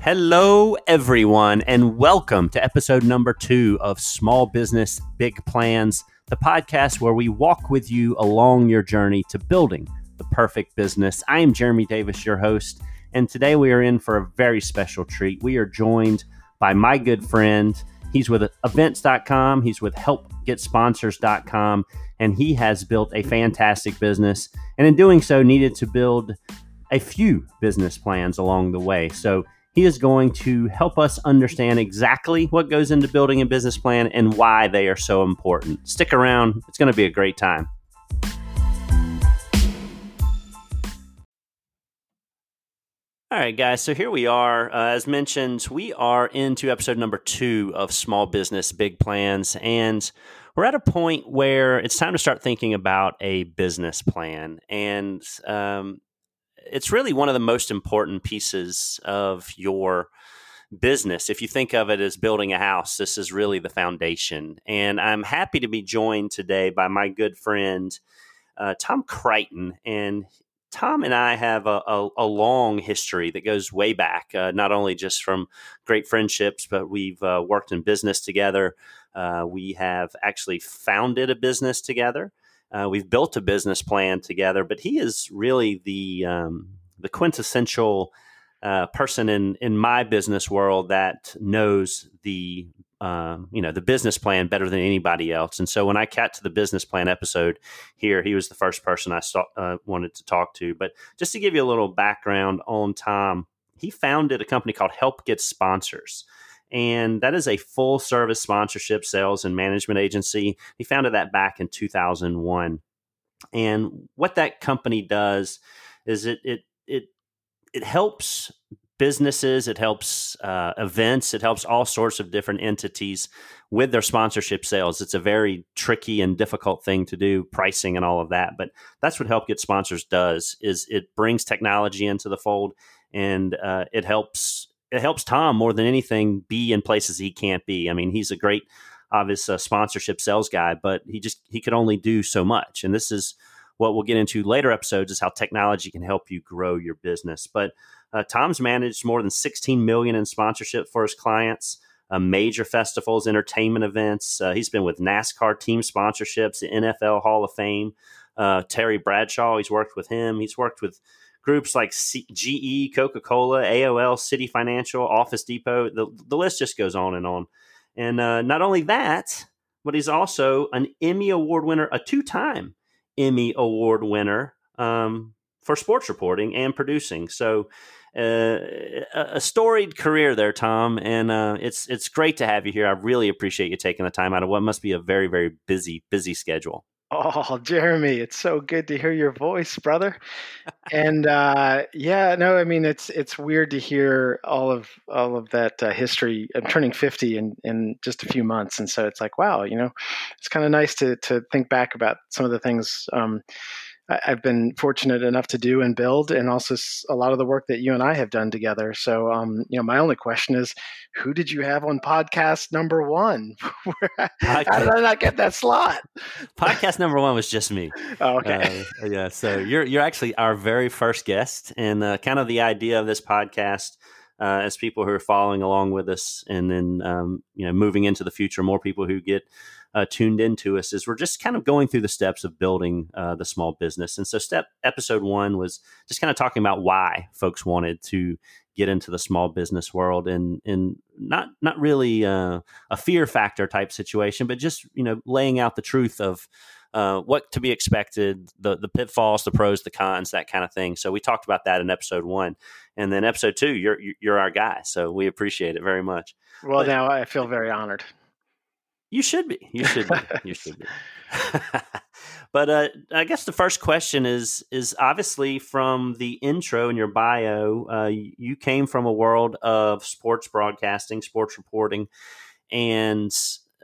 Hello, everyone, and welcome to episode number 2 of Small Business Big Plans, the podcast where we walk with you along your journey to building the perfect business. I am Jeremy Davis, your host, and today we are in for a very special treat. We are joined by my good friend. He's with events.com, he's with helpgetsponsors.com, and he has built a fantastic business, and in doing so needed to build a few business plans along the way. So he is going to help us understand exactly what goes into building a business plan and why they are so important. Stick around. It's going to be a great time. All right, guys. So here we are. As mentioned, we are into episode number 2 of Small Business Big Plans. And we're at a point where it's time to start thinking about a business plan. And it's really one of the most important pieces of your business. If you think of it as building a house, this is really the foundation. And I'm happy to be joined today by my good friend, Tom Crichton. And Tom and I have a long history that goes way back, not only just from great friendships, but we've worked in business together. We have actually founded a business together. We've built a business plan together, but he is really the quintessential person in my business world that knows the business plan better than anybody else. And so when I got to the business plan episode here, he was the first person I wanted to talk to. But just to give you a little background on Tom, he founded a company called Help Get Sponsors. And that is a full-service sponsorship, sales, and management agency. He founded that back in 2001. And what that company does is it helps businesses, it helps events, it helps all sorts of different entities with their sponsorship sales. It's a very tricky and difficult thing to do, pricing and all of that. But that's what Help Get Sponsors does, is it brings technology into the fold, and it helps Tom more than anything be in places he can't be. I mean, he's a great, obvious sponsorship sales guy, but he could only do so much. And this is what we'll get into later episodes, is how technology can help you grow your business. But Tom's managed more than $16 million in sponsorship for his clients, major festivals, entertainment events. He's been with NASCAR team sponsorships, the NFL Hall of Fame, Terry Bradshaw. He's worked with him. He's worked with groups like GE, Coca-Cola, AOL, City Financial, Office Depot. The list just goes on and on. And not only that, but he's also an Emmy Award winner, a 2-time Emmy Award winner for sports reporting and producing. So a storied career there, Tom. And it's great to have you here. I really appreciate you taking the time out of what must be a very, very busy schedule. Oh, Jeremy, it's so good to hear your voice, brother. And it's weird to hear all of that history. I'm turning 50 in just a few months, and so it's like, wow, it's kind of nice to think back about some of the things I've been fortunate enough to do and build, and also a lot of the work that you and I have done together. So, my only question is, who did you have on podcast number 1? How did I not get that slot? Podcast number 1 was just me. Oh, okay. So you're actually our very first guest, and kind of the idea of this podcast, as people who are following along with us, and then moving into the future, more people who get tuned into us, is we're just kind of going through the steps of building the small business. And so episode 1 was just kind of talking about why folks wanted to get into the small business world, and not really a fear factor type situation, but just laying out the truth of what to be expected, the pitfalls, the pros, the cons, that kind of thing. So we talked about that in episode 1, and then episode 2, you're our guy. So we appreciate it very much. Well, now I feel very honored. You should be. But I guess the first question is obviously from the intro in your bio, you came from a world of sports broadcasting, sports reporting, and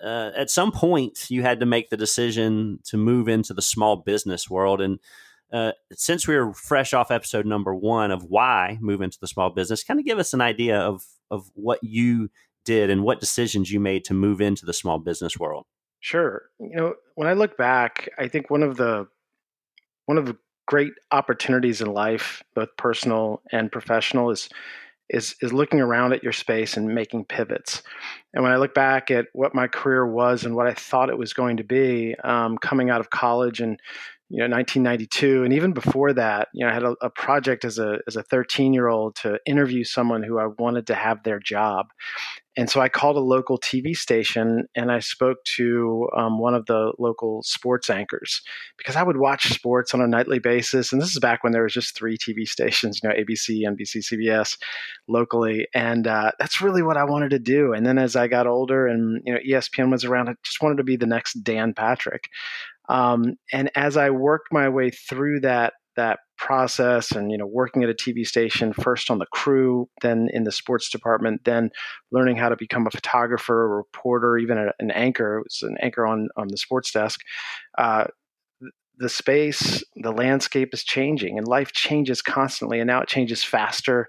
at some point, you had to make the decision to move into the small business world. And since we were fresh off episode number 1 of why move into the small business, kind of give us an idea of what you did and what decisions you made to move into the small business world. Sure. When I look back, I think one of the great opportunities in life, both personal and professional, is is looking around at your space and making pivots. And when I look back at what my career was and what I thought it was going to be, coming out of college and, 1992, and even before that, I had a project as a 13-year-old to interview someone who I wanted to have their job. And so I called a local TV station and I spoke to one of the local sports anchors, because I would watch sports on a nightly basis. And this is back when there was just 3 TV stations, ABC, NBC, CBS locally. And that's really what I wanted to do. And then as I got older and ESPN was around, I just wanted to be the next Dan Patrick. And as I worked my way through that process and, working at a TV station, first on the crew, then in the sports department, then learning how to become a photographer, a reporter, even an anchor. It was an anchor on the sports desk. The space, the landscape is changing, and life changes constantly. And now it changes faster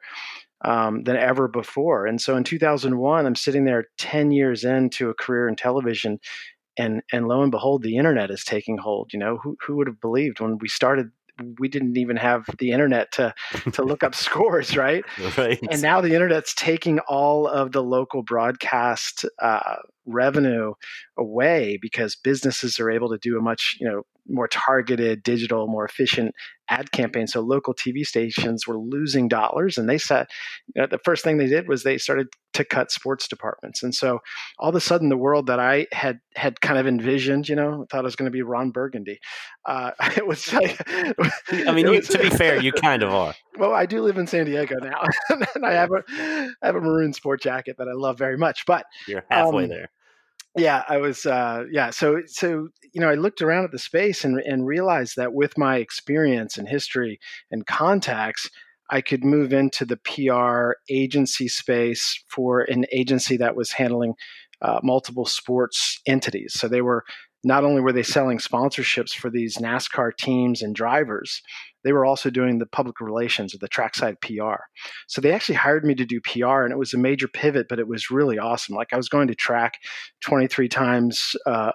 than ever before. And so in 2001, I'm sitting there 10 years into a career in television, and lo and behold, the internet is taking hold. Who would have believed when we started, we didn't even have the internet to look up scores, right? Right. And now the internet's taking all of the local broadcast revenue away, because businesses are able to do a much, more targeted, digital, more efficient ad campaign. So local TV stations were losing dollars, and they said, the first thing they did was they started to cut sports departments. And so all of a sudden, the world that I had kind of envisioned, thought it was going to be Ron Burgundy. It was like, to be fair, you kind of are. Well, I do live in San Diego now, and I have a maroon sport jacket that I love very much. But you're halfway there. Yeah, I was. So I looked around at the space and realized that with my experience and history and contacts, I could move into the PR agency space for an agency that was handling multiple sports entities. So they were not only were they selling sponsorships for these NASCAR teams and drivers, they were also doing the public relations or the trackside PR. So they actually hired me to do PR, and it was a major pivot, but it was really awesome. Like, I was going to track 23 times a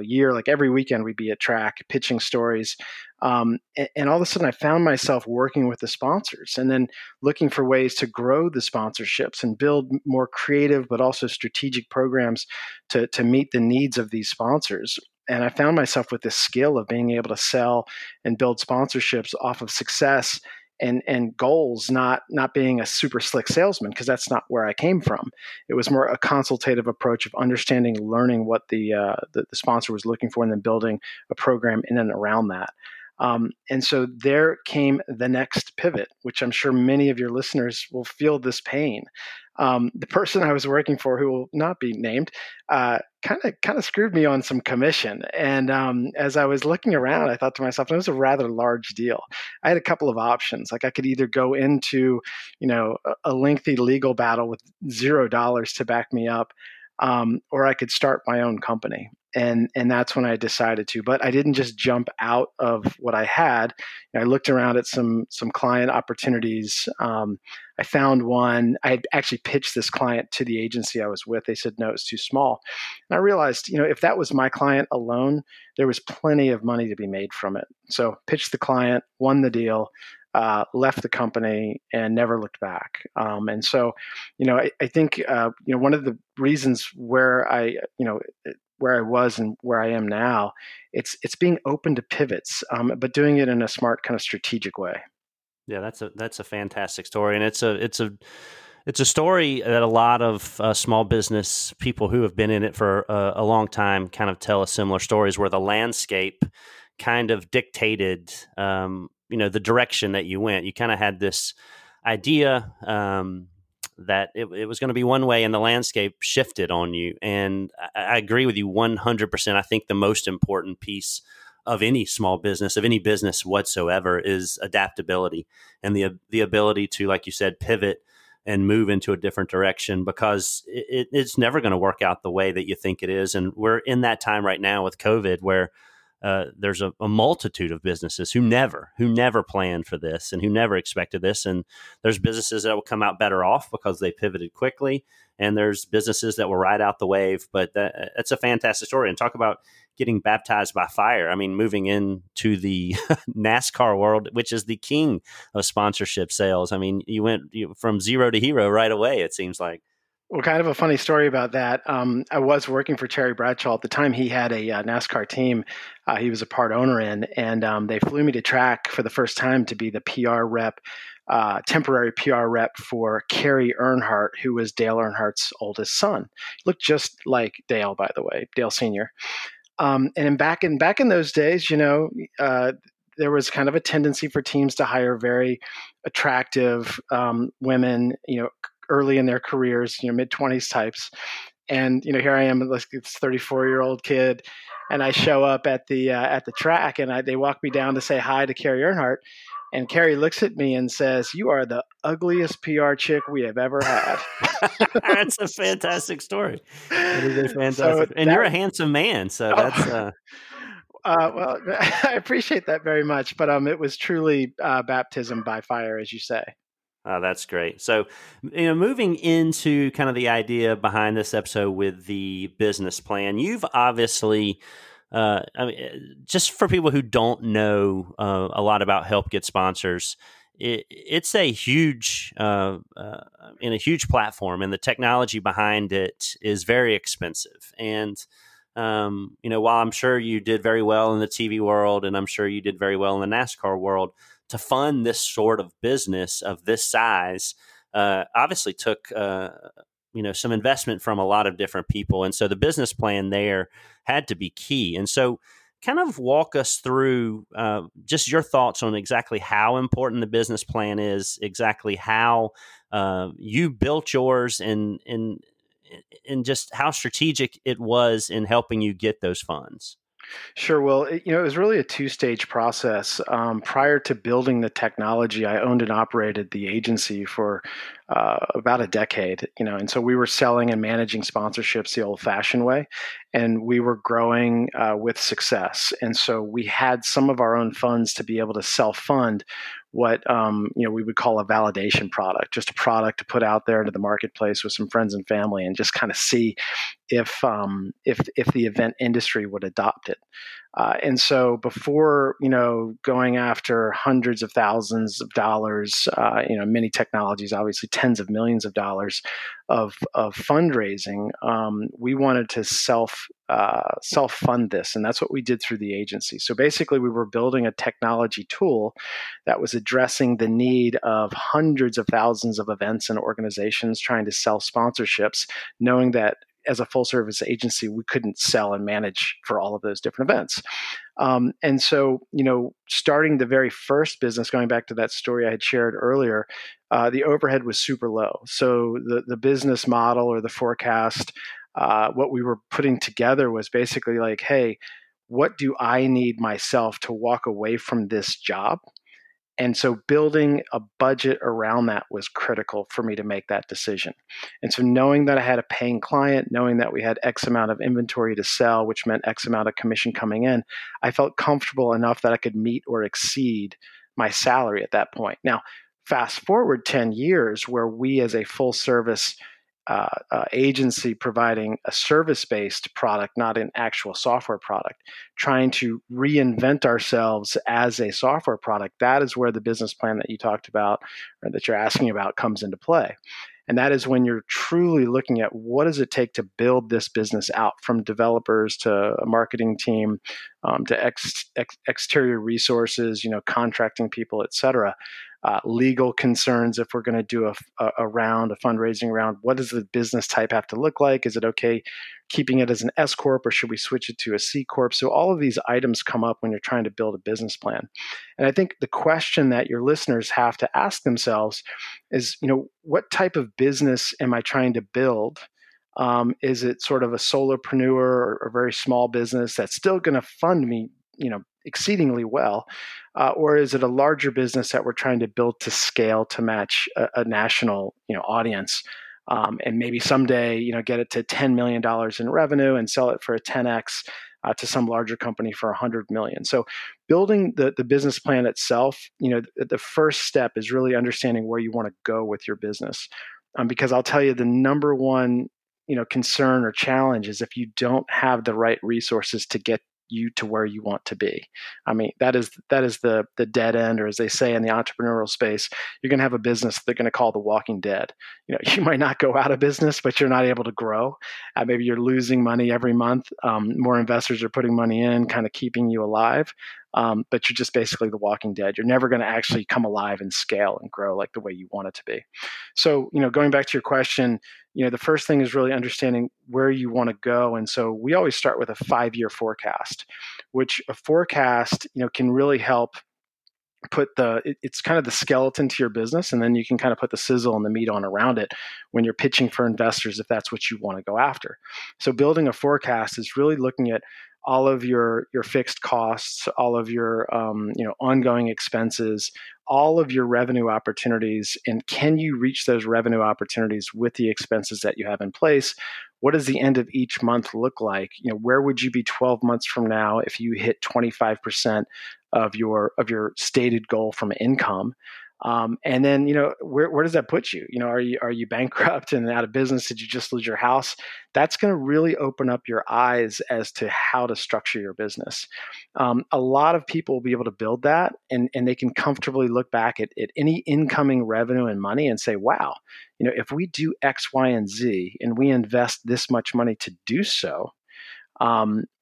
year. Like, every weekend we'd be at track pitching stories. And all of a sudden I found myself working with the sponsors and then looking for ways to grow the sponsorships and build more creative, but also strategic programs to meet the needs of these sponsors. And I found myself with this skill of being able to sell and build sponsorships off of success and goals, not being a super slick salesman, because that's not where I came from. It was more a consultative approach of understanding, learning what the sponsor was looking for, and then building a program in and around that. And so there came the next pivot, which I'm sure many of your listeners will feel this pain. The person I was working for, who will not be named, kind of screwed me on some commission. And as I was looking around, I thought to myself, it was a rather large deal. I had a couple of options. Like, I could either go into, a lengthy legal battle with $0 to back me up, or I could start my own company. And that's when I decided to. But I didn't just jump out of what I had. I looked around at some client opportunities. I found one. I had actually pitched this client to the agency I was with. They said, no, it's too small. And I realized, if that was my client alone, there was plenty of money to be made from it. So pitched the client, won the deal, left the company, and never looked back. And so, I think, one of the reasons where I, where I was and where I am now, it's being open to pivots, but doing it in a smart, kind of strategic way. Yeah, that's a fantastic story, and it's a story that a lot of small business people who have been in it for a long time kind of tell a similar stories, where the landscape kind of dictated, the direction that you went. You kind of had this idea that it was going to be one way, and the landscape shifted on you. And I agree with you 100%. I think the most important piece of any small business, of any business whatsoever, is adaptability and the ability to, like you said, pivot and move into a different direction, because it's never going to work out the way that you think it is. And we're in that time right now with COVID where there's a multitude of businesses who never planned for this and who never expected this. And there's businesses that will come out better off because they pivoted quickly. And there's businesses that will ride out the wave. But that's a fantastic story. And talk about getting baptized by fire. I mean, moving into the NASCAR world, which is the king of sponsorship sales. I mean, you went from zero to hero right away, it seems like. Well, kind of a funny story about that. I was working for Terry Bradshaw at the time. He had a NASCAR team he was a part owner in, and they flew me to track for the first time to be the PR rep, temporary PR rep for Kerry Earnhardt, who was Dale Earnhardt's oldest son. Looked just like Dale, by the way, Dale Sr. And back in those days, there was kind of a tendency for teams to hire very attractive women, early in their careers, mid-20s types. And, here I am, this 34-year-old kid, and I show up at the track, and they walk me down to say hi to Kerry Earnhardt. And Kerry looks at me and says, "You are the ugliest PR chick we have ever had." That's a fantastic story. That is a fantastic. And you're a handsome man, so that's... well, I appreciate that very much, but it was truly baptism by fire, as you say. Oh, that's great. So, moving into kind of the idea behind this episode with the business plan, you've obviously, just for people who don't know a lot about Help Get Sponsors, it's a huge, huge platform, and the technology behind it is very expensive. And, while I'm sure you did very well in the TV world, and I'm sure you did very well in the NASCAR world, to fund this sort of business of this size obviously took, some investment from a lot of different people. And so the business plan there had to be key. And so kind of walk us through just your thoughts on exactly how important the business plan is, exactly how you built yours, and just how strategic it was in helping you get those funds. Sure. Well, it was really a two-stage process. Prior to building the technology, I owned and operated the agency for about a decade, and so we were selling and managing sponsorships the old-fashioned way, and we were growing with success. And so we had some of our own funds to be able to self-fund what we would call a validation product, just a product to put out there into the marketplace with some friends and family, and just kind of see if the event industry would adopt it. And so before going after hundreds of thousands of dollars, many technologies, obviously tens of millions of dollars of fundraising, we wanted to self fund this, and that's what we did through the agency. So basically, we were building a technology tool that was addressing the need of hundreds of thousands of events and organizations trying to sell sponsorships, knowing that as a full service agency, we couldn't sell and manage for all of those different events. And so, starting the very first business, going back to that story I had shared earlier, the overhead was super low. So the business model or the forecast, what we were putting together was basically like, hey, what do I need myself to walk away from this job? And so building a budget around that was critical for me to make that decision. And so knowing that I had a paying client, knowing that we had X amount of inventory to sell, which meant X amount of commission coming in, I felt comfortable enough that I could meet or exceed my salary at that point. Now, fast forward 10 years where we as a full service agency providing a service-based product, not an actual software product, trying to reinvent ourselves as a software product, that is where the business plan that you talked about or that you're asking about comes into play. And that is when you're truly looking at what does it take to build this business out, from developers to a marketing team, to exterior resources, contracting people, et cetera. Legal concerns, if we're going to do a fundraising round, what does the business type have to look like? Is it okay keeping it as an S Corp, or should we switch it to a C Corp? So all of these items come up when you're trying to build a business plan. And I think the question that your listeners have to ask themselves is, what type of business am I trying to build? Is it sort of a solopreneur or a very small business that's still going to fund me, exceedingly well, or is it a larger business that we're trying to build to scale to match a national, audience, and maybe someday, get it to $10 million in revenue and sell it for a 10x to some larger company for $100 million. So, building the business plan itself, the first step is really understanding where you want to go with your business, because I'll tell you the number one concern or challenge is if you don't have the right resources to get you to where you want to be. I mean, that is the dead end, or as they say in the entrepreneurial space, you're going to have a business they're going to call the walking dead. You might not go out of business, but you're not able to grow. Maybe you're losing money every month. More investors are putting money in, kind of keeping you alive. But you're just basically the walking dead. You're never going to actually come alive and scale and grow like the way you want it to be. So, going back to your question, the first thing is really understanding where you want to go. And so we always start with a 5-year forecast, which a forecast, can really help put it's kind of the skeleton to your business. And then you can kind of put the sizzle and the meat on around it when you're pitching for investors, if that's what you want to go after. So building a forecast is really looking at all of your fixed costs, all of your ongoing expenses, all of your revenue opportunities, and can you reach those revenue opportunities with the expenses that you have in place? What does the end of each month look like? Where would you be 12 months from now if you hit 25% of your stated goal from income? And then, where does that put you? Are you bankrupt and out of business? Did you just lose your house? That's going to really open up your eyes as to how to structure your business. A lot of people will be able to build that, and they can comfortably look back at any incoming revenue and money and say, wow, if we do X, Y, and Z, and we invest this much money to do so,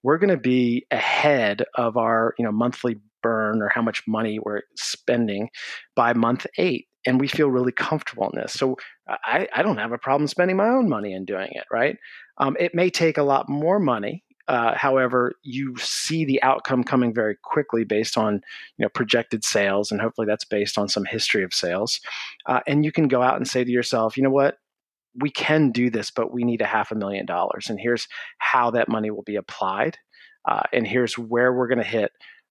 we're going to be ahead of our, monthly burn or how much money we're spending by month 8. And we feel really comfortable in this. So I don't have a problem spending my own money and doing it, right? It may take a lot more money. However, you see the outcome coming very quickly based on, projected sales. And hopefully that's based on some history of sales. And you can go out and say to yourself, you know what? We can do this, but we need $500,000. And here's how that money will be applied. And here's where we're going to hit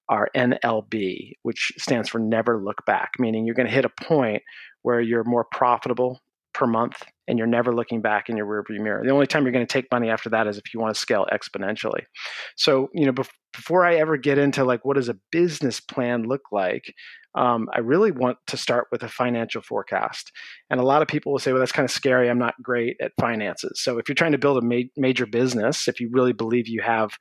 our NLB, which stands for never look back, meaning you're going to hit a point where you're more profitable per month and you're never looking back in your rearview mirror. The only time you're going to take money after that is if you want to scale exponentially. So, before I ever get into what does a business plan look like, I really want to start with a financial forecast. And a lot of people will say, well, that's kind of scary. I'm not great at finances. So if you're trying to build a major business, if you really believe you have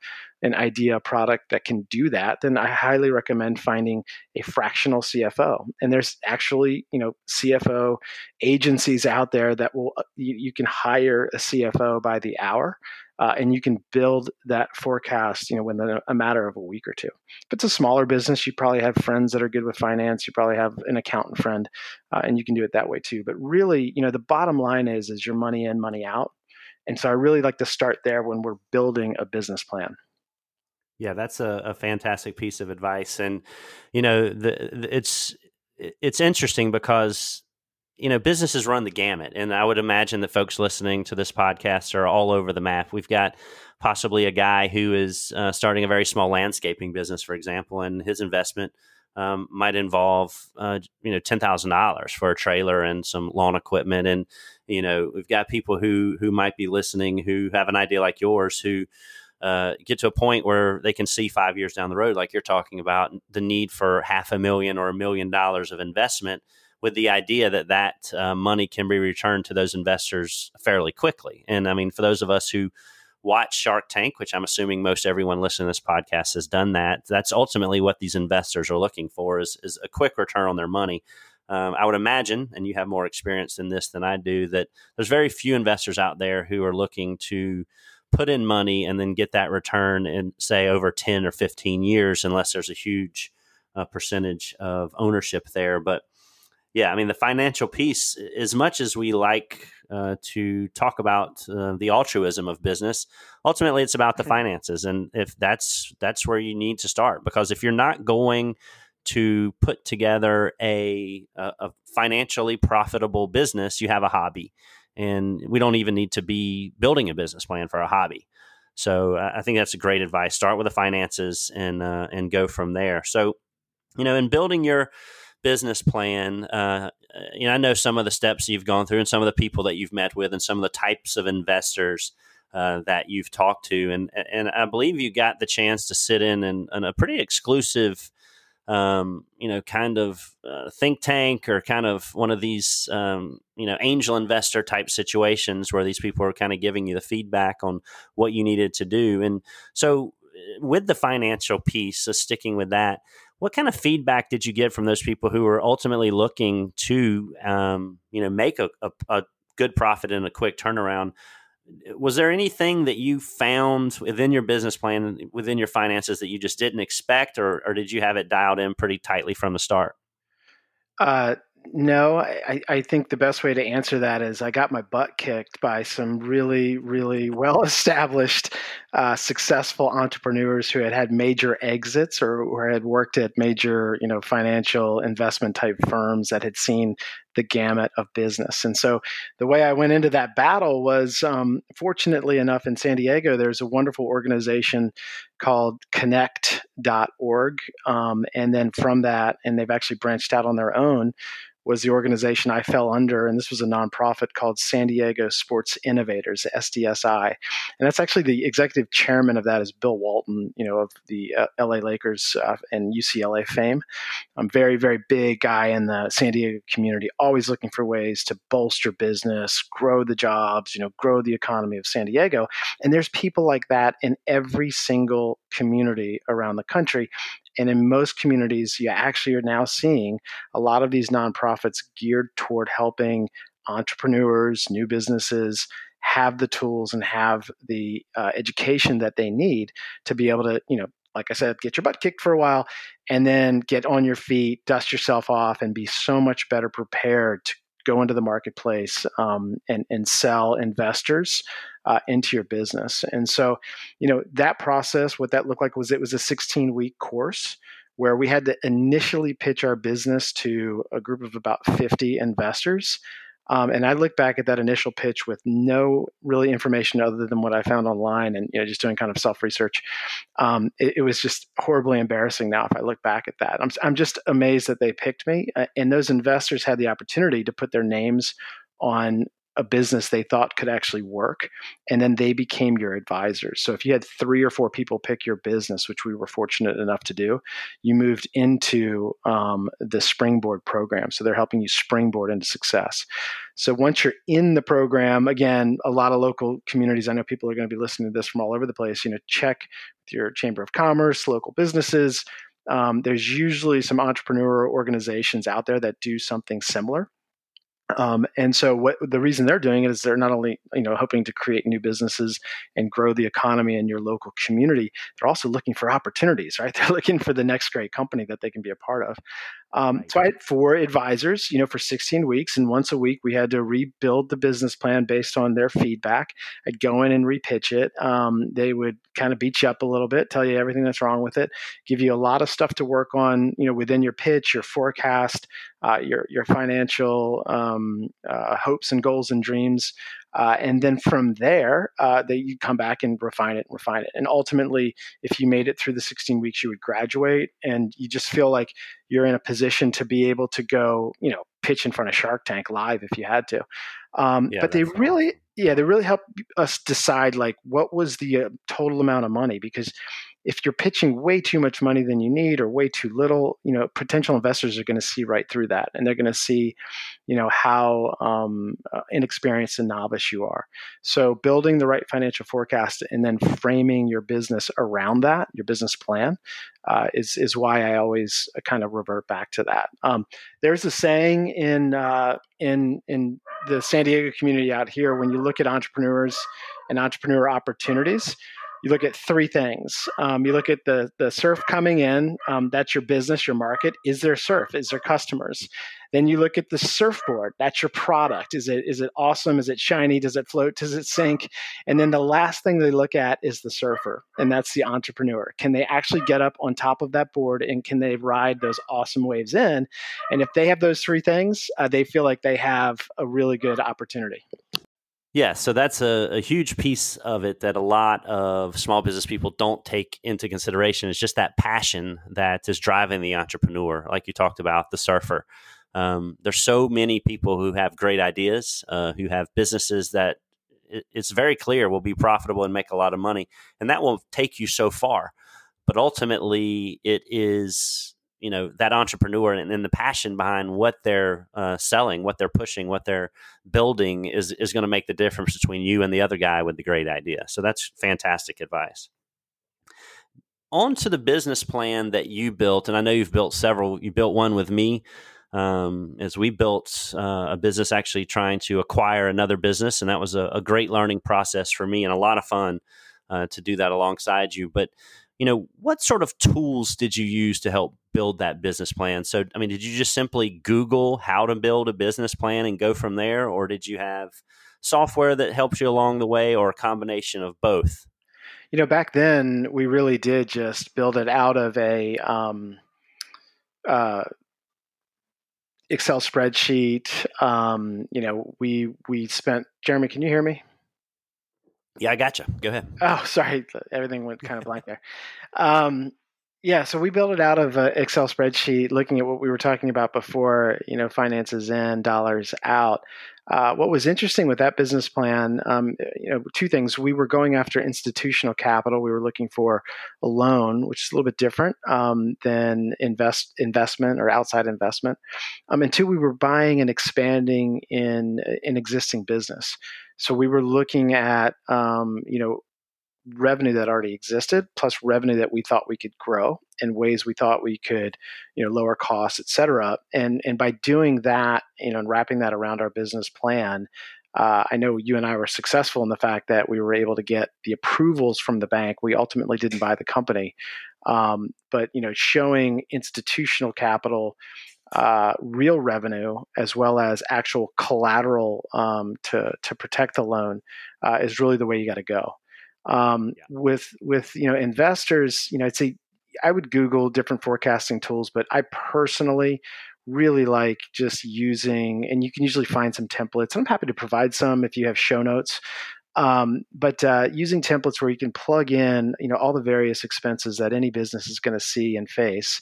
an idea, product that can do that, then I highly recommend finding a fractional CFO. And there's actually, CFO agencies out there that will, you can hire a CFO by the hour. And you can build that forecast, within a matter of a week or two. If it's a smaller business, you probably have friends that are good with finance. You probably have an accountant friend, and you can do it that way too. But really, the bottom line is your money in, money out. And so I really like to start there when we're building a business plan. Yeah, that's a fantastic piece of advice. And, it's interesting because businesses run the gamut. And I would imagine that folks listening to this podcast are all over the map. We've got possibly a guy who is starting a very small landscaping business, for example, and his investment might involve, $10,000 for a trailer and some lawn equipment. And, we've got people who might be listening, who have an idea like yours, who get to a point where they can see 5 years down the road, like you're talking about, the need for $500,000 or $1 million of investment, with the idea that money can be returned to those investors fairly quickly. And I mean, for those of us who watch Shark Tank, which I'm assuming most everyone listening to this podcast has done that, that's ultimately what these investors are looking for is a quick return on their money. I would imagine, and you have more experience in this than I do, that there's very few investors out there who are looking to put in money and then get that return in, say, over 10 or 15 years, unless there's a huge percentage of ownership there. But yeah, I mean, the financial piece, as much as we like to talk about the altruism of business, ultimately it's about the finances. And if that's where you need to start, because if you're not going to put together a financially profitable business, you have a hobby. And we don't even need to be building a business plan for a hobby. So I think that's a great advice. Start with the finances and go from there. So, in building your business plan, I know some of the steps you've gone through and some of the people that you've met with and some of the types of investors that you've talked to. And I believe you got the chance to sit in a pretty exclusive think tank or kind of one of these, angel investor type situations where these people are kind of giving you the feedback on what you needed to do. And so with the financial piece, so sticking with that, what kind of feedback did you get from those people who were ultimately looking to, make a good profit in a quick turnaround? Was there anything that you found within your business plan, within your finances, that you just didn't expect, or did you have it dialed in pretty tightly from the start? No, I think the best way to answer that is I got my butt kicked by some really, really well-established, successful entrepreneurs who had major exits or had worked at major, financial investment type firms that had seen the gamut of business. And so the way I went into that battle was, fortunately enough, in San Diego, there's a wonderful organization called connect.org. And then from that, and they've actually branched out on their own, was the organization I fell under. And this was a nonprofit called San Diego Sports Innovators, SDSI. And that's actually the executive chairman of that is Bill Walton, of the LA Lakers and UCLA fame. Very, very big guy in the San Diego community, always looking for ways to bolster business, grow the jobs, grow the economy of San Diego. And there's people like that in every single community around the country. And in most communities, you actually are now seeing a lot of these nonprofits geared toward helping entrepreneurs, new businesses have the tools and have the education that they need to be able to, like I said, get your butt kicked for a while and then get on your feet, dust yourself off, and be so much better prepared to go into the marketplace and sell investors into your business. And so, that process, what that looked like was it was a 16-week course where we had to initially pitch our business to a group of about 50 investors. And I look back at that initial pitch with no really information other than what I found online and, just doing kind of self-research. It was just horribly embarrassing now if I look back at that. I'm just amazed that they picked me. And those investors had the opportunity to put their names on a business they thought could actually work. And then they became your advisors. So if you had 3 or 4 people pick your business, which we were fortunate enough to do, you moved into the springboard program. So they're helping you springboard into success. So once you're in the program, again, a lot of local communities, I know people are going to be listening to this from all over the place, check with your Chamber of Commerce, local businesses. There's usually some entrepreneurial organizations out there that do something similar. And so the reason they're doing it is they're not only, hoping to create new businesses and grow the economy in your local community, they're also looking for opportunities, right? They're looking for the next great company that they can be a part of. So I had 4 advisors, for 16 weeks. And once a week, we had to rebuild the business plan based on their feedback. I'd go in and repitch it. They would kind of beat you up a little bit, tell you everything that's wrong with it, give you a lot of stuff to work on, within your pitch, your forecast, your financial hopes and goals and dreams. And then from there, you come back and refine it. And ultimately, if you made it through the 16 weeks, you would graduate and you just feel like you're in a position to be able to go, pitch in front of Shark Tank live if you had to. But they really helped us decide like what was the total amount of money, because if you're pitching way too much money than you need or way too little, potential investors are going to see right through that. And they're going to see, how inexperienced and novice you are. So building the right financial forecast and then framing your business around that, your business plan, is why I always kind of revert back to that. There's a saying in the San Diego community out here, when you look at entrepreneurs and entrepreneur opportunities, you look at 3 things. You look at the surf coming in. That's your business, your market. Is there surf? Is there customers? Then you look at the surfboard. That's your product. Is it awesome? Is it shiny? Does it float? Does it sink? And then the last thing they look at is the surfer, and that's the entrepreneur. Can they actually get up on top of that board, and can they ride those awesome waves in? And if they have those 3 things, they feel like they have a really good opportunity. Yeah, so that's a huge piece of it that a lot of small business people don't take into consideration. It's just that passion that is driving the entrepreneur, like you talked about, the surfer. There's so many people who have great ideas, who have businesses that it's very clear will be profitable and make a lot of money. And that will take you so far. But ultimately, it is you know, that entrepreneur and the passion behind what they're selling, what they're pushing, what they're building is going to make the difference between you and the other guy with the great idea. So that's fantastic advice. On to the business plan that you built, and I know you've built several. You built one with me, as we built a business actually trying to acquire another business, and that was a great learning process for me and a lot of fun to do that alongside you. But you know, what sort of tools did you use to help build that business plan? So, I mean, did you just simply Google how to build a business plan and go from there, or did you have software that helps you along the way, or a combination of both? You know, back then we really did just build it out of a Excel spreadsheet. You know, we spent. Jeremy, can you hear me? Yeah, I gotcha. Go ahead. Oh, sorry, everything went kind of blank there. Yeah, so we built it out of an Excel spreadsheet, looking at what we were talking about before. You know, finances in, dollars out. What was interesting with that business plan, you know, two things. We were going after institutional capital. We were looking for a loan, which is a little bit different than investment or outside investment. And two, we were buying and expanding in an existing business. So we were looking at, you know, revenue that already existed, plus revenue that we thought we could grow in ways we thought we could, you know, lower costs, et cetera. And by doing that, you know, and wrapping that around our business plan, I know you and I were successful in the fact that we were able to get the approvals from the bank. We ultimately didn't buy the company. But, you know, showing institutional capital, real revenue, as well as actual collateral to protect the loan is really the way you got to go. Yeah. With you know, investors, you know, I'd say I would Google different forecasting tools, but I personally really like just using, and you can usually find some templates. I'm happy to provide some if you have show notes, but using templates where you can plug in, you know, all the various expenses that any business is going to see and face,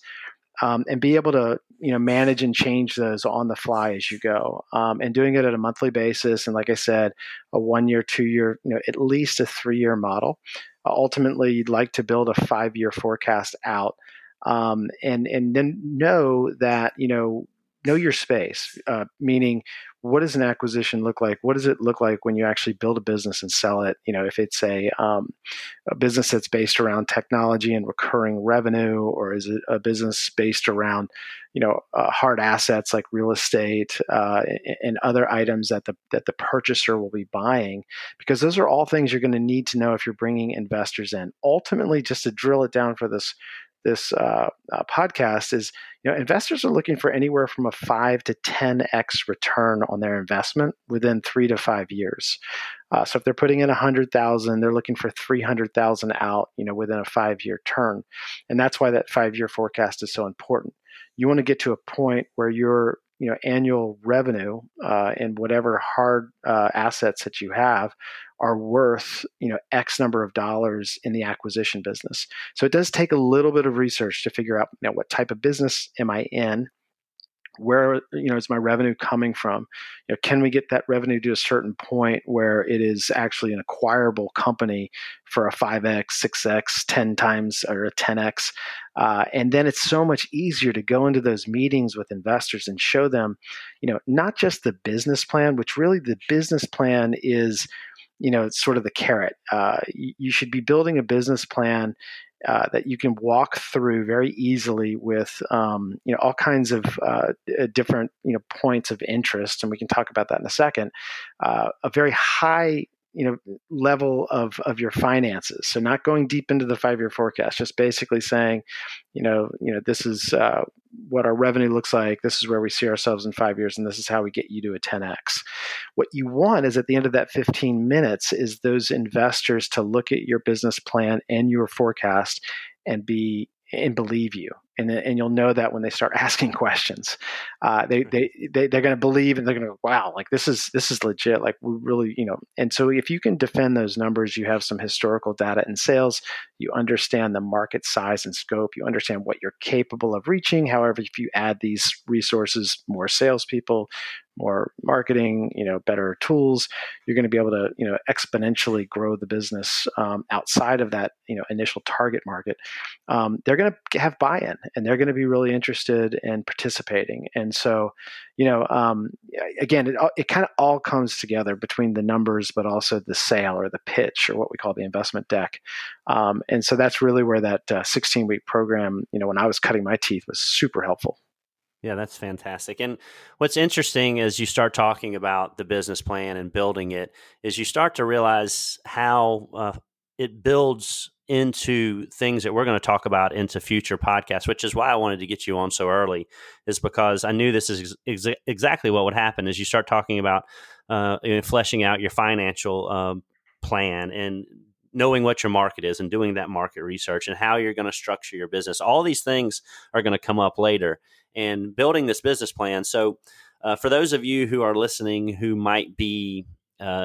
and be able to, you know, manage and change those on the fly as you go, and doing it at a monthly basis. And like I said, a 1 year, 2 year, you know, at least a 3 year model. Ultimately, you'd like to build a 5 year forecast out, and then know that, you know your space, meaning what does an acquisition look like? What does it look like when you actually build a business and sell it? You know, if it's a business that's based around technology and recurring revenue, or is it a business based around, you know, hard assets like real estate and other items that the purchaser will be buying? Because those are all things you're going to need to know if you're bringing investors in. Ultimately, just to drill it down for this podcast is, you know, investors are looking for anywhere from a 5 to 10x return on their investment within 3 to 5 years. So if they're putting in 100,000, they're looking for 300,000 out, you know, within a 5 year turn. And that's why that 5 year forecast is so important. You want to get to a point where your, you know, annual revenue and whatever hard assets that you have are worth, you know, X number of dollars in the acquisition business. So it does take a little bit of research to figure out, you know, what type of business am I in? Where, you know, is my revenue coming from? You know, can we get that revenue to a certain point where it is actually an acquirable company for a 5x, 6x, 10 times, or a 10x? And then it's so much easier to go into those meetings with investors and show them, you know, not just the business plan, which really the business plan is, you know, it's sort of the carrot. You should be building a business plan that you can walk through very easily with, you know, all kinds of different, you know, points of interest, and we can talk about that in a second. A very high, you know, level of your finances. So not going deep into the 5 year forecast, just basically saying, you know, this is what our revenue looks like. This is where we see ourselves in 5 years, and this is how we get you to a 10x. What you want is at the end of that 15 minutes is those investors to look at your business plan and your forecast and believe you. And you'll know that when they start asking questions, they're going to believe, and they're going to go, wow, like this is legit. Like we really, you know, and so if you can defend those numbers, you have some historical data in sales, you understand the market size and scope, you understand what you're capable of reaching. However, if you add these resources, more salespeople, more marketing, you know, better tools, you're going to be able to, you know, exponentially grow the business outside of that, you know, initial target market. They're going to have buy-in. and they're going to be really interested in participating. And so, you know, again, it kind of all comes together between the numbers, but also the sale or the pitch or what we call the investment deck. And so that's really where that 16-week program, you know, when I was cutting my teeth, was super helpful. Yeah, that's fantastic. And what's interesting is you start talking about the business plan and building it, is you start to realize how it builds into things that we're going to talk about into future podcasts, which is why I wanted to get you on so early, is because I knew this is exactly what would happen is you start talking about fleshing out your financial plan and knowing what your market is and doing that market research and how you're going to structure your business. All these things are going to come up later and building this business plan. So for those of you who are listening, who might be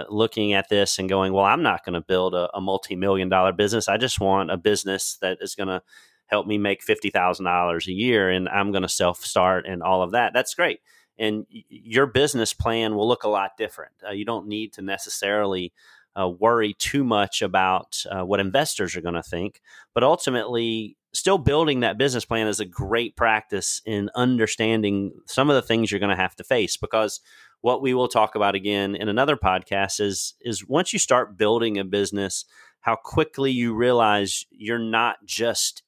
looking at this and going, well, I'm not going to build a multi-million-dollar business. I just want a business that is going to help me make $50,000 a year, and I'm going to self-start and all of that. That's great. And your business plan will look a lot different. You don't need to necessarily worry too much about what investors are going to think, but ultimately still building that business plan is a great practice in understanding some of the things you're going to have to face, because what we will talk about again in another podcast is once you start building a business, how quickly you realize you're not just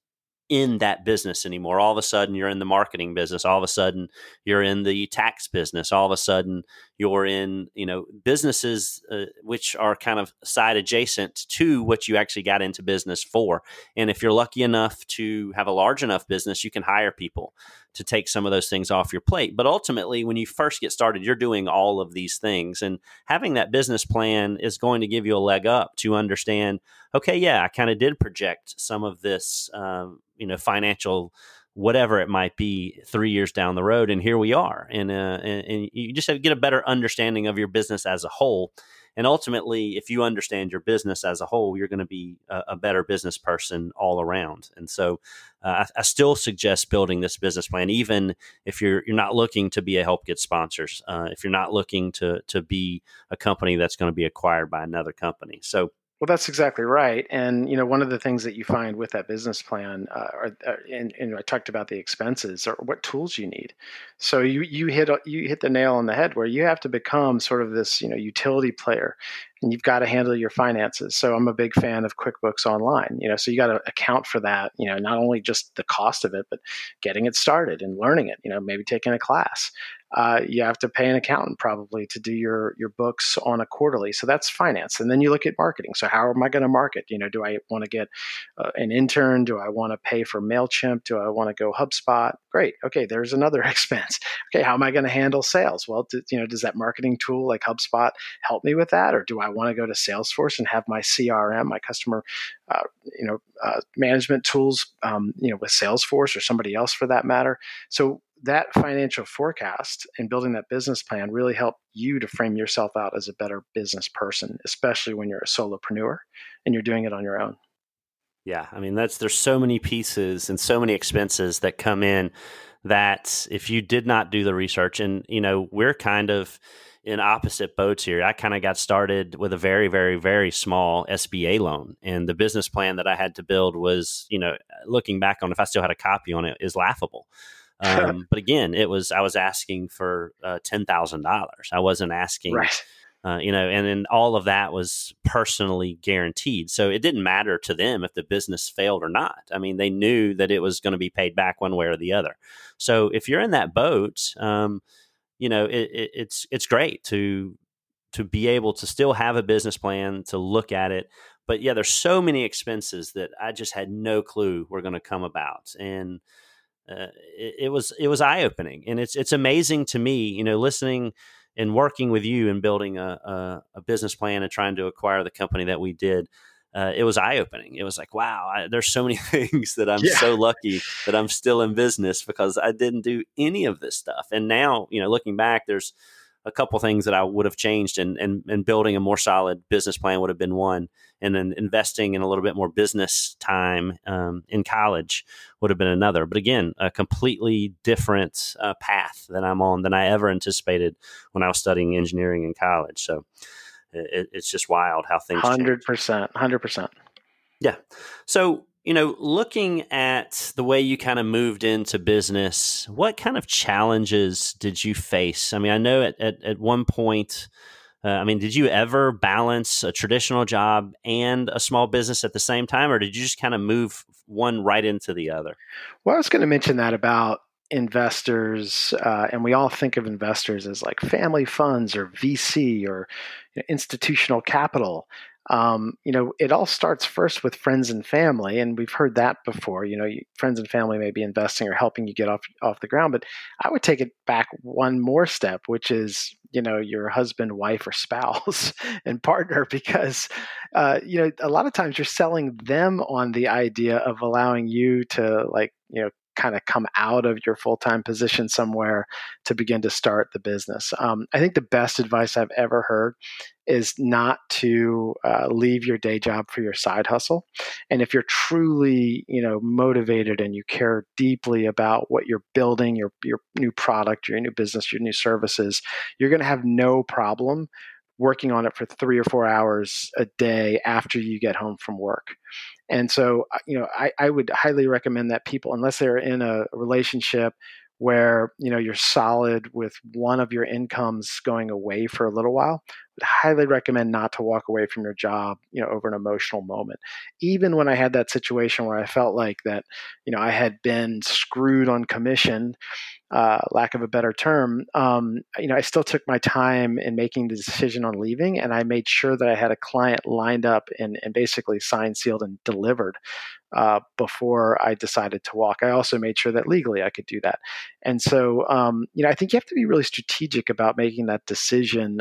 in that business anymore. All of a sudden you're in the marketing business. All of a sudden you're in the tax business. All of a sudden you're in, you know, businesses which are kind of side adjacent to what you actually got into business for. And if you're lucky enough to have a large enough business, you can hire people to take some of those things off your plate. But ultimately, when you first get started, you're doing all of these things. And having that business plan is going to give you a leg up to understand, okay, yeah, I kind of did project some of this, you know, financial, whatever it might be, 3 years down the road. And here we are. And you just have to get a better understanding of your business as a whole. And ultimately, if you understand your business as a whole, you're going to be a better business person all around. And so I still suggest building this business plan, even if you're not looking to be a Help Get Sponsors, if you're not looking to be a company that's going to be acquired by another company. So well, that's exactly right. And, you know, one of the things that you find with that business plan and I talked about the expenses or what tools you need. So you hit the nail on the head where you have to become sort of this, you know, utility player, and you've got to handle your finances. So I'm a big fan of QuickBooks Online, you know, so you got to account for that, you know, not only just the cost of it, but getting it started and learning it, you know, maybe taking a class. You have to pay an accountant probably to do your books on a quarterly. So that's finance. And then you look at marketing. So how am I going to market? You know, do I want to get an intern? Do I want to pay for MailChimp? Do I want to go HubSpot? Great. Okay. There's another expense. Okay. How am I going to handle sales? Well, does that marketing tool like HubSpot help me with that? Or do I want to go to Salesforce and have my CRM, my customer, management tools, with Salesforce or somebody else for that matter? So that financial forecast and building that business plan really help you to frame yourself out as a better business person, especially when you're a solopreneur and you're doing it on your own. Yeah. I mean, there's so many pieces and so many expenses that come in that if you did not do the research, and, you know, we're kind of in opposite boats here. I kind of got started with a very, very, very small SBA loan. And the business plan that I had to build was, you know, looking back on, if I still had a copy on it, is laughable. But again, I was asking for $10,000. I wasn't asking, right. And then all of that was personally guaranteed. So it didn't matter to them if the business failed or not. I mean, they knew that it was going to be paid back one way or the other. So if you're in that boat, it's great to be able to still have a business plan, to look at it. But yeah, there's so many expenses that I just had no clue were going to come about. And it was eye-opening, and it's amazing to me, you know, listening and working with you and building a business plan and trying to acquire the company that we did. It was eye-opening. It was like, wow, there's so many things that I'm so lucky that I'm still in business because I didn't do any of this stuff. And now, you know, looking back, there's a couple things that I would have changed, and building a more solid business plan would have been one. And then investing in a little bit more business time in college would have been another. But again, a completely different path that I'm on than I ever anticipated when I was studying engineering in college. So it's just wild how things change. 100%. Yeah. So, You know, looking at the way you kind of moved into business, what kind of challenges did you face? I mean, I know at one point, I mean, did you ever balance a traditional job and a small business at the same time, or did you just kind of move one right into the other? Well, I was going to mention that about investors, and we all think of investors as like family funds or VC or institutional capital. You know, it all starts first with friends and family, and we've heard that before. You know, friends and family may be investing or helping you get off the ground, but I would take it back one more step, which is, you know, your husband, wife, or spouse and partner, because, you know, a lot of times you're selling them on the idea of allowing you to, like, you know, kind of come out of your full-time position somewhere to begin to start the business. I think the best advice I've ever heard is not to leave your day job for your side hustle. And if you're truly, you know, motivated and you care deeply about what you're building, your new product, your new business, your new services, you're going to have no problem working on it for 3 or 4 hours a day after you get home from work. And so, you know, I would highly recommend that people, unless they're in a relationship where, you know, you're solid with one of your incomes going away for a little while, would highly recommend not to walk away from your job, you know, over an emotional moment. Even when I had that situation where I felt like that, you know, I had been screwed on commission, lack of a better term, you know, I still took my time in making the decision on leaving, and I made sure that I had a client lined up and basically signed, sealed, and delivered before I decided to walk. I also made sure that legally I could do that. And so, you know, I think you have to be really strategic about making that decision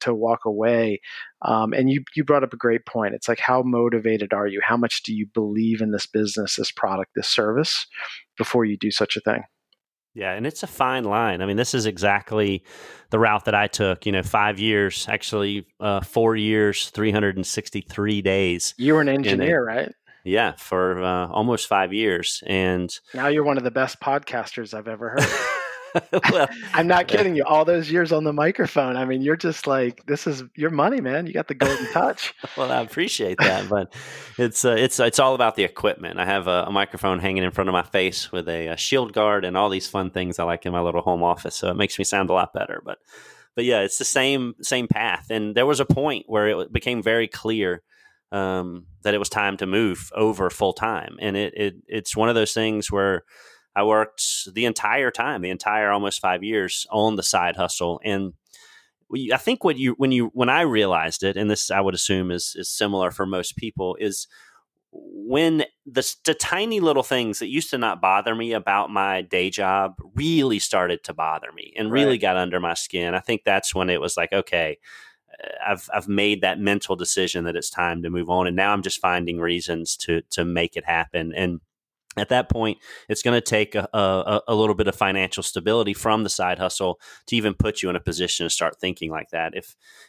to walk away. And you brought up a great point. It's like, how motivated are you? How much do you believe in this business, this product, this service before you do such a thing? Yeah. And it's a fine line. I mean, this is exactly the route that I took, you know, 5 years, actually 4 years, 363 days. You were an engineer, right? Yeah. For almost 5 years. And now you're one of the best podcasters I've ever heard. Well, I'm not kidding you. All those years on the microphone. I mean, you're just like, this is your money, man. You got the golden touch. Well, I appreciate that, but it's all about the equipment. I have a microphone hanging in front of my face with a shield guard and all these fun things I like in my little home office. So it makes me sound a lot better, but yeah, it's the same path. And there was a point where it became very clear that it was time to move over full time. And it's one of those things where I worked the entire time, the entire almost 5 years on the side hustle. And I think when I realized it, and this I would assume is similar for most people, is when the tiny little things that used to not bother me about my day job really started to bother me and really got under my skin. I think that's when it was like, okay, I've made that mental decision that it's time to move on. And now I'm just finding reasons to make it happen. And at that point, it's going to take a little bit of financial stability from the side hustle to even put you in a position to start thinking like that.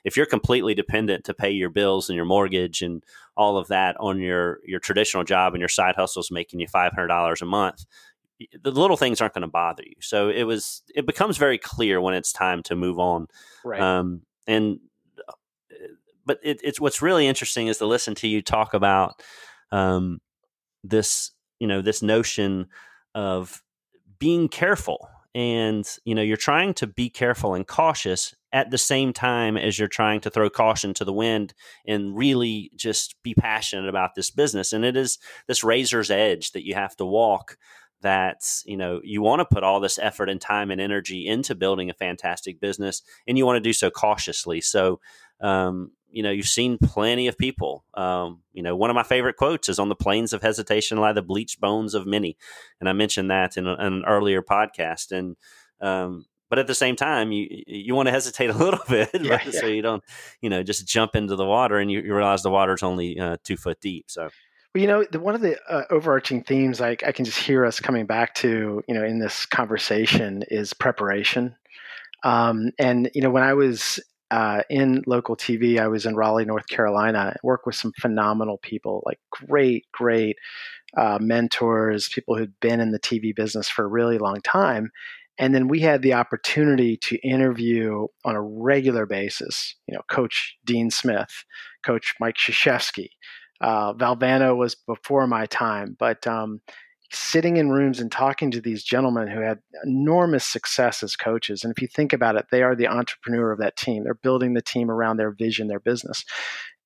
If you're completely dependent to pay your bills and your mortgage and all of that on your traditional job, and your side hustle is making you $500 a month, the little things aren't going to bother you. So it becomes very clear when it's time to move on. Right. But it's what's really interesting is to listen to you talk about this. You know, this notion of being careful, and, you know, you're trying to be careful and cautious at the same time as you're trying to throw caution to the wind and really just be passionate about this business. And it is this razor's edge that you have to walk, that, you know, you want to put all this effort and time and energy into building a fantastic business, and you want to do so cautiously. So, you know, you've seen plenty of people. You know, one of my favorite quotes is, on the plains of hesitation lie the bleached bones of many. And I mentioned that in an earlier podcast. And, but at the same time, you want to hesitate a little bit, right? So you don't, you know, just jump into the water and you realize the water's only 2 foot deep. So, well, you know, one of the overarching themes I can just hear us coming back to, you know, in this conversation is preparation. And, you know, when I was in local TV, I was in Raleigh, North Carolina, worked with some phenomenal people, like great mentors, people who'd been in the TV business for a really long time. And then we had the opportunity to interview on a regular basis, you know, Coach Dean Smith, Coach Mike Krzyzewski, Valvano was before my time, but sitting in rooms and talking to these gentlemen who had enormous success as coaches. And if you think about it, they are the entrepreneur of that team. They're building the team around their vision, their business.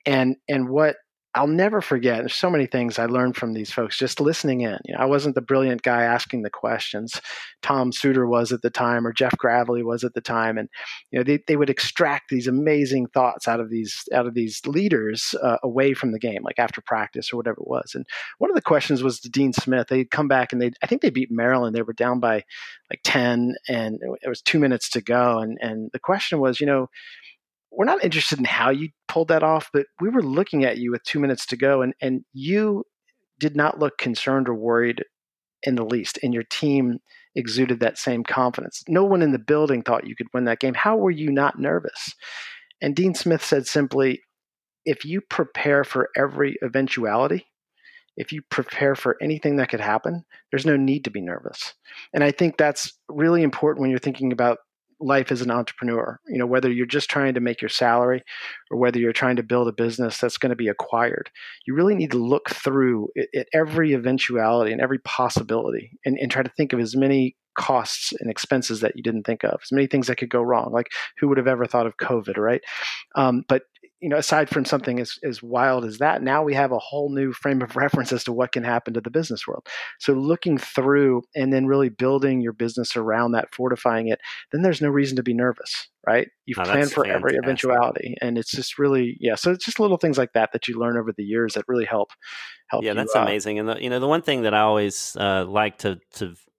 And what I'll never forget, there's so many things I learned from these folks just listening in. You know, I wasn't the brilliant guy asking the questions. Tom Suter was at the time, or Jeff Gravely was at the time. And you know, they would extract these amazing thoughts out of these leaders away from the game, like after practice or whatever it was. And one of the questions was to Dean Smith. They'd come back and I think they beat Maryland. They were down by like 10 and it was 2 minutes to go. And the question was, you know, we're not interested in how you pulled that off, but we were looking at you with 2 minutes to go, and you did not look concerned or worried in the least, and your team exuded that same confidence. No one in the building thought you could win that game. How were you not nervous? And Dean Smith said simply, if you prepare for every eventuality, if you prepare for anything that could happen, there's no need to be nervous. And I think that's really important when you're thinking about life as an entrepreneur, you know, whether you're just trying to make your salary or whether you're trying to build a business that's going to be acquired, you really need to look through at every eventuality and every possibility and try to think of as many costs and expenses that you didn't think of, as many things that could go wrong. Like who would have ever thought of COVID, right? But you know, aside from something as wild as that, now we have a whole new frame of reference as to what can happen to the business world. So looking through and then really building your business around that, fortifying it, then there's no reason to be nervous, right? You've planned for every eventuality. And it's just really, yeah. So it's just little things like that that you learn over the years that really help you. Yeah, that's amazing. And the one thing that I always like to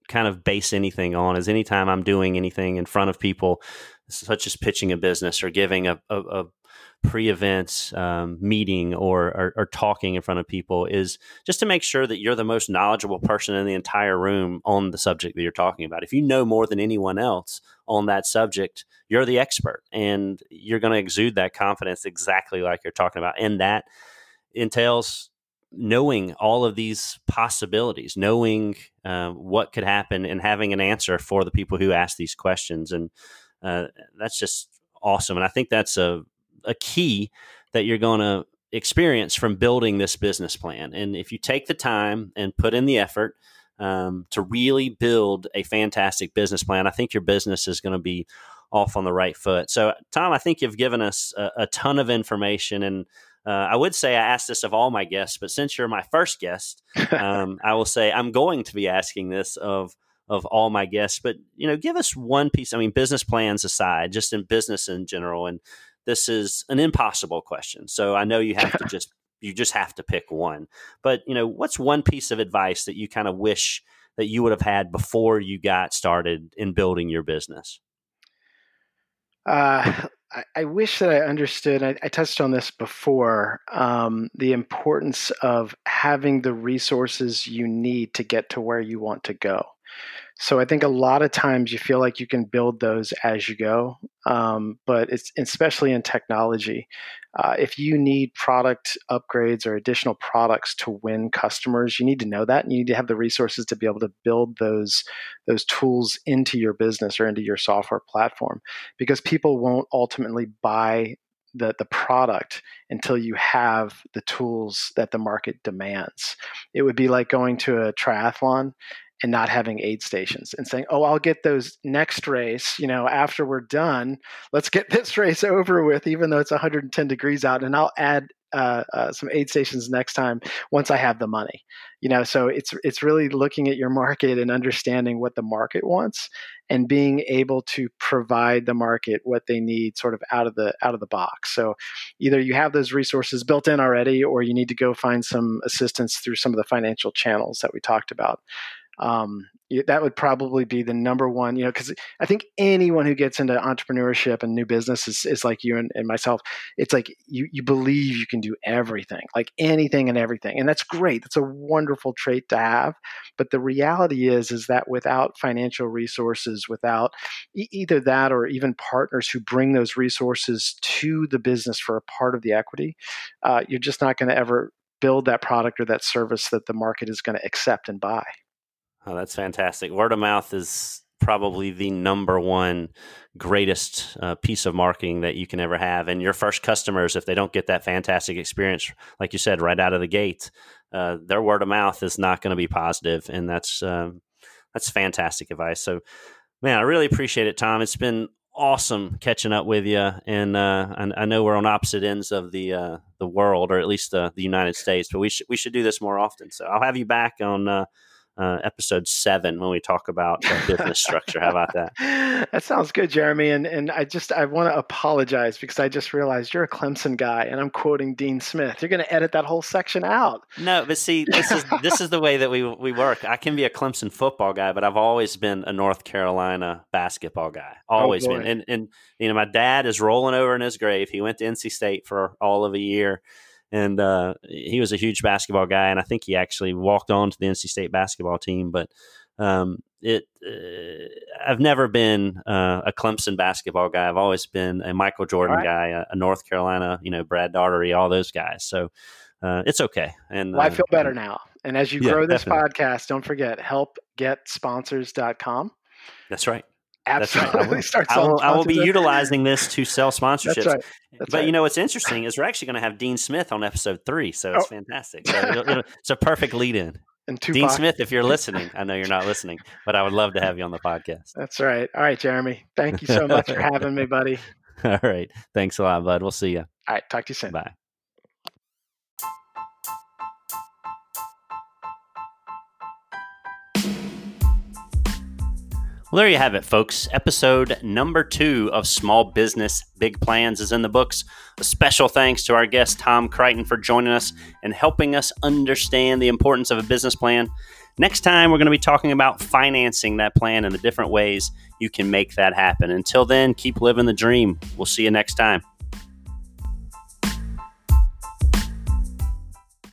kind of base anything on is anytime I'm doing anything in front of people, such as pitching a business or giving a pre-event meeting or talking in front of people, is just to make sure that you're the most knowledgeable person in the entire room on the subject that you're talking about. If you know more than anyone else on that subject, you're the expert and you're going to exude that confidence exactly like you're talking about. And that entails knowing all of these possibilities, knowing what could happen and having an answer for the people who ask these questions. And that's just awesome. And I think that's a key that you're going to experience from building this business plan. And if you take the time and put in the effort to really build a fantastic business plan, I think your business is going to be off on the right foot. So, Tom, I think you've given us a ton of information. And I would say I asked this of all my guests, but since you're my first guest, I will say I'm going to be asking this of all my guests. But, you know, give us one piece. I mean, business plans aside, just in business in general, and this is an impossible question, so I know you have to just have to pick one. But you know, what's one piece of advice that you kind of wish that you would have had before you got started in building your business? I wish that I understood. I touched on this before: the importance of having the resources you need to get to where you want to go. So I think a lot of times you feel like you can build those as you go, but it's especially in technology. If you need product upgrades or additional products to win customers, you need to know that, and you need to have the resources to be able to build those tools into your business or into your software platform, because people won't ultimately buy the product until you have the tools that the market demands. It would be like going to a triathlon and not having aid stations and saying, oh, I'll get those next race, you know, after we're done, let's get this race over with, even though it's 110 degrees out, and I'll add some aid stations next time once I have the money, you know. So it's really looking at your market and understanding what the market wants and being able to provide the market what they need sort of out of the box. So either you have those resources built in already, or you need to go find some assistance through some of the financial channels that we talked about. That would probably be the number one, you know, because I think anyone who gets into entrepreneurship and new business is like you and myself. It's like you believe you can do everything, like anything and everything. And that's great. That's a wonderful trait to have. But the reality is that without financial resources, without either that or even partners who bring those resources to the business for a part of the equity, you're just not going to ever build that product or that service that the market is going to accept and buy. Oh, that's fantastic. Word of mouth is probably the number one greatest piece of marketing that you can ever have. And your first customers, if they don't get that fantastic experience, like you said, right out of the gate, their word of mouth is not going to be positive. And that's fantastic advice. So, man, I really appreciate it, Tom. It's been awesome catching up with you. And I know we're on opposite ends of the world, or at least the United States, but we should do this more often. So I'll have you back on episode 7 when we talk about business structure. How about that? That sounds good, Jeremy. And I want to apologize because I just realized you're a Clemson guy and I'm quoting Dean Smith. You're going to edit that whole section out. No, but see, this is the way that we work. I can be a Clemson football guy, but I've always been a North Carolina basketball guy. Always been. And you know, my dad is rolling over in his grave. He went to NC State for all of a year. And he was a huge basketball guy, and I think he actually walked on to the NC State basketball team. But I've never been a Clemson basketball guy. I've always been a Michael Jordan guy, a North Carolina, Brad Daugherty, all those guys. So it's okay. And I feel better now. And as you grow this podcast, don't forget helpgetsponsors.com. That's right. Absolutely. That's right. I will be utilizing this to sell sponsorships. That's right. But you know what's interesting is we're actually going to have Dean Smith on episode 3, so it's fantastic. So it's a perfect lead-in. And Dean Smith, if you're listening, I know you're not listening, but I would love to have you on the podcast. That's right. All right, Jeremy. Thank you so much for having me, buddy. All right. Thanks a lot, bud. We'll see you. All right. Talk to you soon. Bye. Well, there you have it, folks. Episode number 2 of Small Business Big Plans is in the books. A special thanks to our guest, Tom Crichton, for joining us and helping us understand the importance of a business plan. Next time, we're going to be talking about financing that plan and the different ways you can make that happen. Until then, keep living the dream. We'll see you next time.